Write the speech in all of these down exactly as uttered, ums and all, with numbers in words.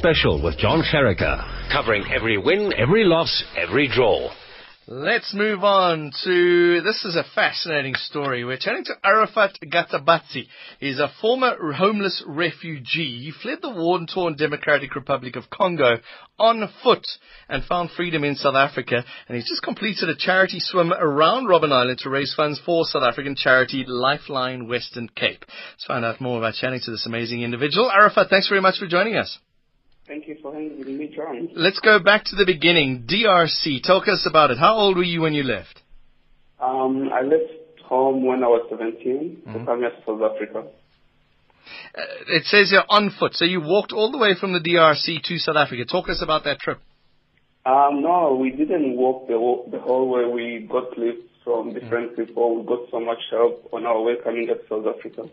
Special with John Gericke, covering every win, every loss, every draw. Let's move on to, this is a fascinating story. We're turning to Arafat Gatabazi. He's a former homeless refugee. He fled the war-torn Democratic Republic of Congo on foot and found freedom in South Africa. And he's just completed a charity swim around Robben Island to raise funds for South African charity Lifeline Western Cape. Let's find out more about chatting to this amazing individual. Arafat, thanks very much for joining us. Thank you for having me, John. Let's go back to the beginning. D R C, talk us about it. How old were you when you left? Um, I left home when I was seventeen. Mm-hmm. So I'm in South Africa. Uh, it says you're on foot, so you walked all the way from the D R C to South Africa. Talk us about that trip. Um, no, we didn't walk the, the whole way. We got lifts from different mm-hmm. people. We got so much help on our way coming to South Africa.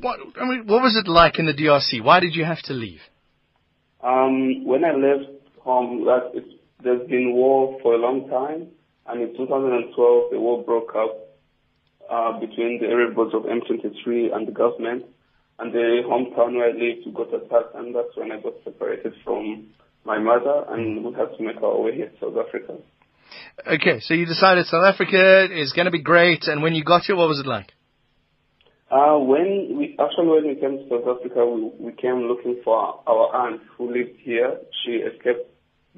What, I mean, what was it like in the D R C? Why did you have to leave? Um, when I left home, that it's, there's been war for a long time, and in two thousand twelve, the war broke up uh, between the rebels of M twenty-three and the government, and the hometown where I lived got attacked, and that's when I got separated from my mother, and we had to make our way here to South Africa. Okay, so you decided South Africa is going to be great, and when you got here, what was it like? Uh, when we, actually when we came to South Africa, we, we came looking for our aunt who lived here. She escaped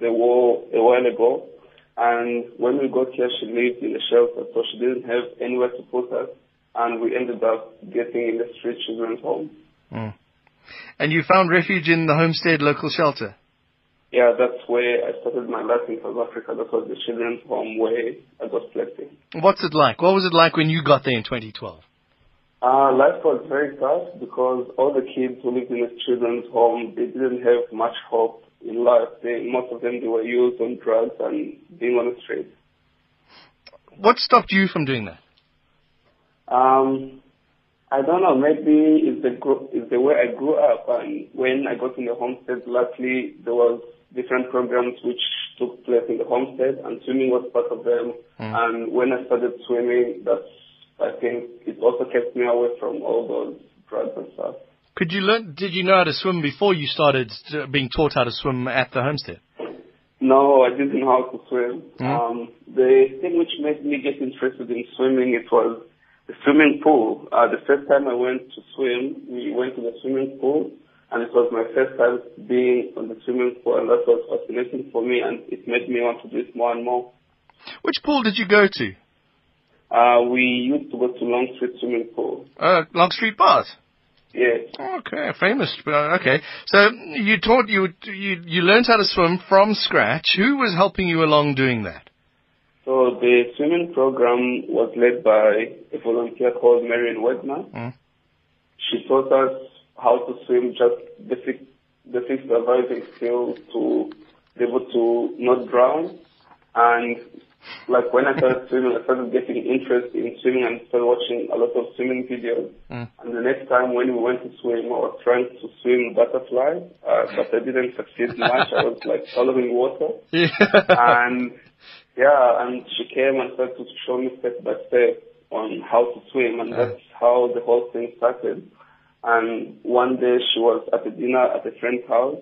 the war a while ago. And when we got here, she lived in a shelter, so she didn't have anywhere to put us. And we ended up getting in the street children's home. Mm. And you found refuge in the Homestead local shelter? Yeah, that's where I started my life in South Africa. That was the children's home where I got placed in. What's it like? What was it like when you got there in twenty twelve? Uh, life was very tough because all the kids who lived in the children's home, they didn't have much hope in life. They, most of them, they were used on drugs and being on the street. What stopped you from doing that? Um, I don't know. Maybe it's the, it's the way I grew up. And when I got in the homestead, luckily there was different programs which took place in the homestead, and swimming was part of them. Mm. And when I started swimming, that's I think it also kept me away from all those drugs and stuff. Could you learn? Did you know how to swim before you started being taught how to swim at the homestead? No, I didn't know how to swim. Mm-hmm. Um, the thing which made me get interested in swimming, it was the swimming pool. Uh, the first time I went to swim, we went to the swimming pool, and it was my first time being on the swimming pool, and that was fascinating for me, and it made me want to do it more and more. Which pool did you go to? Uh, we used to go to Long Street swimming pool. Uh, Long Street Baths? Yes. Okay, famous. Okay. So you taught, you, you, you learned how to swim from scratch. Who was helping you along doing that? So the swimming program was led by a volunteer called Marion Wagner. Mm. She taught us how to swim, just basic, basic surviving skills to be able to not drown. And like when I started swimming, I started getting interest in swimming and started watching a lot of swimming videos. Mm. And the next time when we went to swim, I was trying to swim butterfly, uh, but I didn't succeed much. I was like following water. Yeah. And yeah, and she came and started to show me step by step on how to swim. And that's how the whole thing started. And one day she was at a dinner at a friend's house,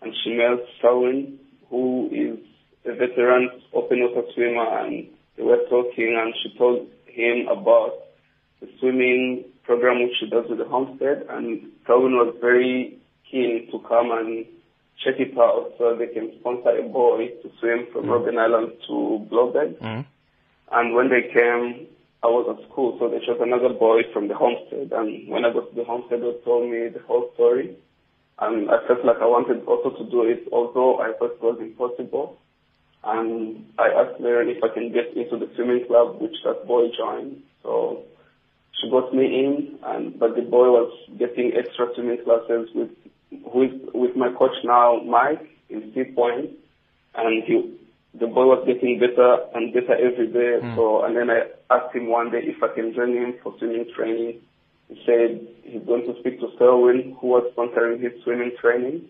and she met Sharon, who is the veteran open water swimmer, and they were talking, and she told him about the swimming program which she does with the homestead, and Calvin was very keen to come and check it out so they can sponsor a boy to swim from mm-hmm. Robben Island to Blouberg. Mm-hmm. And when they came, I was at school, so they chose another boy from the homestead, and when I got to the homestead, they told me the whole story, and I felt like I wanted also to do it, although I thought it was impossible. And I asked Marion if I can get into the swimming club, which that boy joined. So she got me in, and but the boy was getting extra swimming classes with with, with my coach now, Mike, in Cape Point. And he, the boy was getting better and better every day. Mm. So and then I asked him one day if I can join him for swimming training. He said he's going to speak to Selwyn, who was sponsoring his swimming training.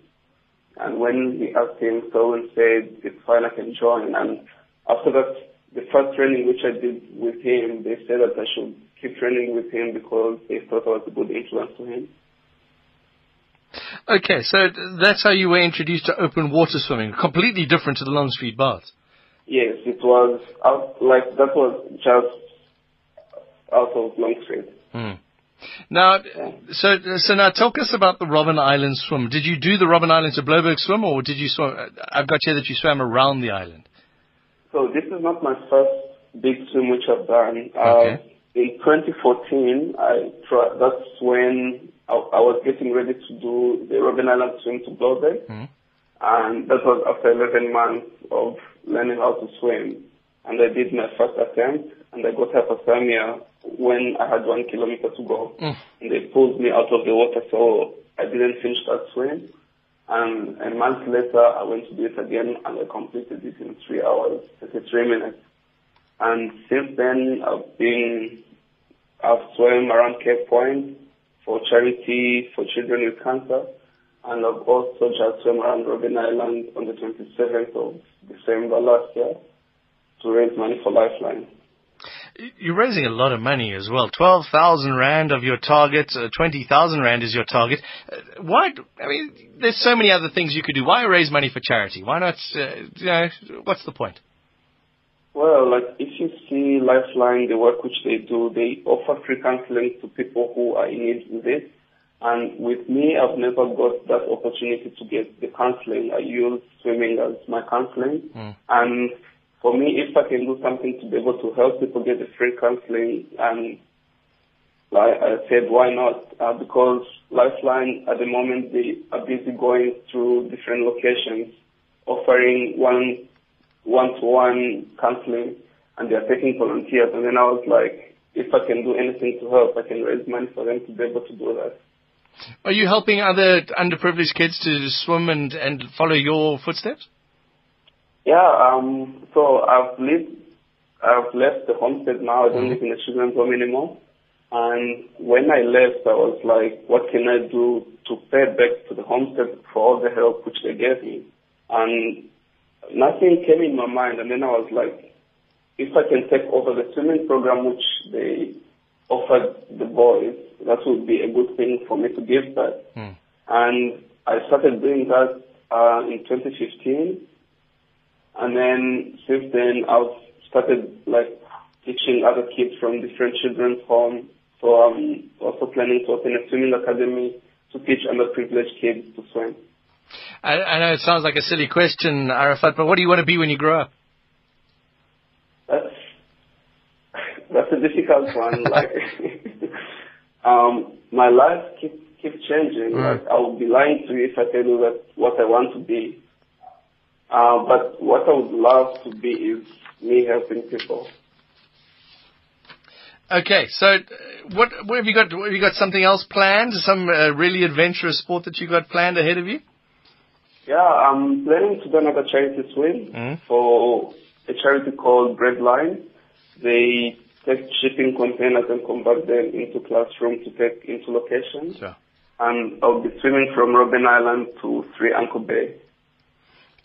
And when we asked him, Selwyn said, it's fine, I can join. And after that, the first training which I did with him, they said that I should keep training with him because they thought I was a good influence to him. Okay, so that's how you were introduced to open water swimming, completely different to the Long Street Baths. Yes, it was, out, like, that was just out of Long Street. Hmm. Now, so so now talk us about the Robben Island swim. Did you do the Robben Island to Blouberg swim, or did you swim? I've got here that you swam around the island. So this is not my first big swim which I've done. Okay. Um, in twenty fourteen, I tried, that's when I, I was getting ready to do the Robben Island swim to Blouberg. Mm-hmm. And that was after eleven months of learning how to swim. And I did my first attempt, and I got hypothermia when I had one kilometer to go. Mm. And they pulled me out of the water, so I didn't finish that swim. And a month later, I went to do it again, and I completed it in three hours, thirty-three minutes. And since then, I've been, I've swam around Cape Point for charity, for children with cancer. And I've also just swam around Robben Island on the twenty-seventh of December last year to raise money for Lifeline. You're raising a lot of money as well. twelve thousand rand of your target, uh, twenty thousand rand is your target. Uh, why, I mean, there's so many other things you could do. Why raise money for charity? Why not, uh, you know, what's the point? Well, like, if you see Lifeline, the work which they do, they offer free counseling to people who are in need with it. And with me, I've never got that opportunity to get the counseling. I use swimming as my counseling. Mm. And for me, if I can do something to be able to help people get the free counseling, and like I said, why not? Uh, because Lifeline, at the moment, they are busy going through different locations, offering one, one-to-one counseling, and they are taking volunteers. And then I was like, if I can do anything to help, I can raise money for them to be able to do that. Are you helping other underprivileged kids to swim and, and follow your footsteps? Yeah, um, so I've lived, I've left the homestead now. I don't live in a children's home anymore. And when I left, I was like, what can I do to pay back to the homestead for all the help which they gave me? And nothing came in my mind. And then I was like, if I can take over the swimming program which they offered the boys, that would be a good thing for me to give back. Mm. And I started doing that uh, in twenty fifteen. And then since then, I've started like teaching other kids from different children's homes. So I'm also planning to open a swimming academy to teach underprivileged kids to swim. I, I know it sounds like a silly question, Arafat, but what do you want to be when you grow up? That's, that's a difficult one. Like, um, my life keeps keep changing. Right. Like, I would be lying to you if I tell you that what I want to be. Uh, but what I would love to be is me helping people. Okay, so what, what have you got? Have you got something else planned? Some uh, really adventurous sport that you got planned ahead of you? Yeah, I'm planning to do another charity swim mm-hmm. for a charity called Breadline. They take shipping containers and convert them into classrooms to take into locations. Sure. And I'll be swimming from Robben Island to Three Anchor Bay.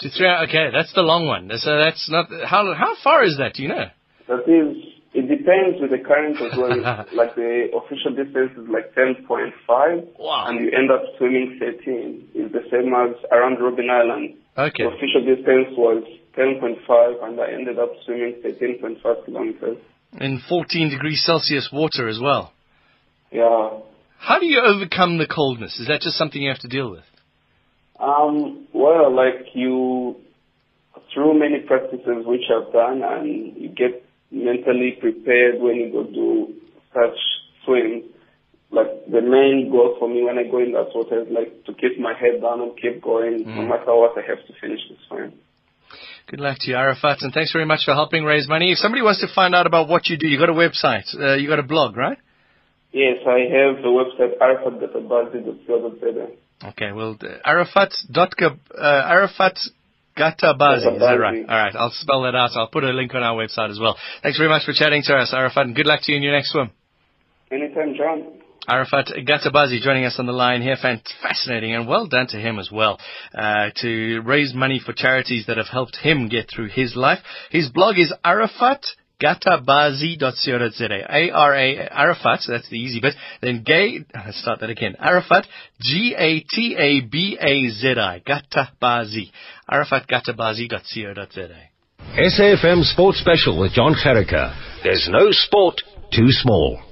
To three, okay, that's the long one. So that's not how how far is that? Do you know? That is, it depends with the current as well. Like the official distance is like ten point five, wow. And you end up swimming thirteen. It's the same as around Robben Island. Okay. The official distance was ten point five, and I ended up swimming thirteen point five kilometers in fourteen degrees Celsius water as well. Yeah. How do you overcome the coldness? Is that just something you have to deal with? Um, well, like you, through many practices which I've done, and you get mentally prepared when you go do such swims. Like the main goal for me when I go in that water is like to keep my head down and keep going, mm. no matter what, I have to finish the swim. Good luck to you, Arafat, and thanks very much for helping raise money. If somebody wants to find out about what you do, you got a website, uh, you got a blog, right? Yes, I have the website arafat gatabazi dot co dot z a. Okay, well, uh, Arafat dot, uh, Arafat Gatabazi, is that right? All right, I'll spell that out. I'll put a link on our website as well. Thanks very much for chatting to us, Arafat, and good luck to you in your next swim. Anytime, John. Arafat Gatabazi joining us on the line here. Fascinating, and well done to him as well, uh, to raise money for charities that have helped him get through his life. His blog is Arafat gatabazi dot co dot z a. A R A, Arafat, so that's the easy bit. Then gay, let's start that again. Arafat, G A T A B A Z I, Gatabazi. Arafat Gatabazi dot co dot z a. S A F M Sports Special with John Gericke. There's no sport too small.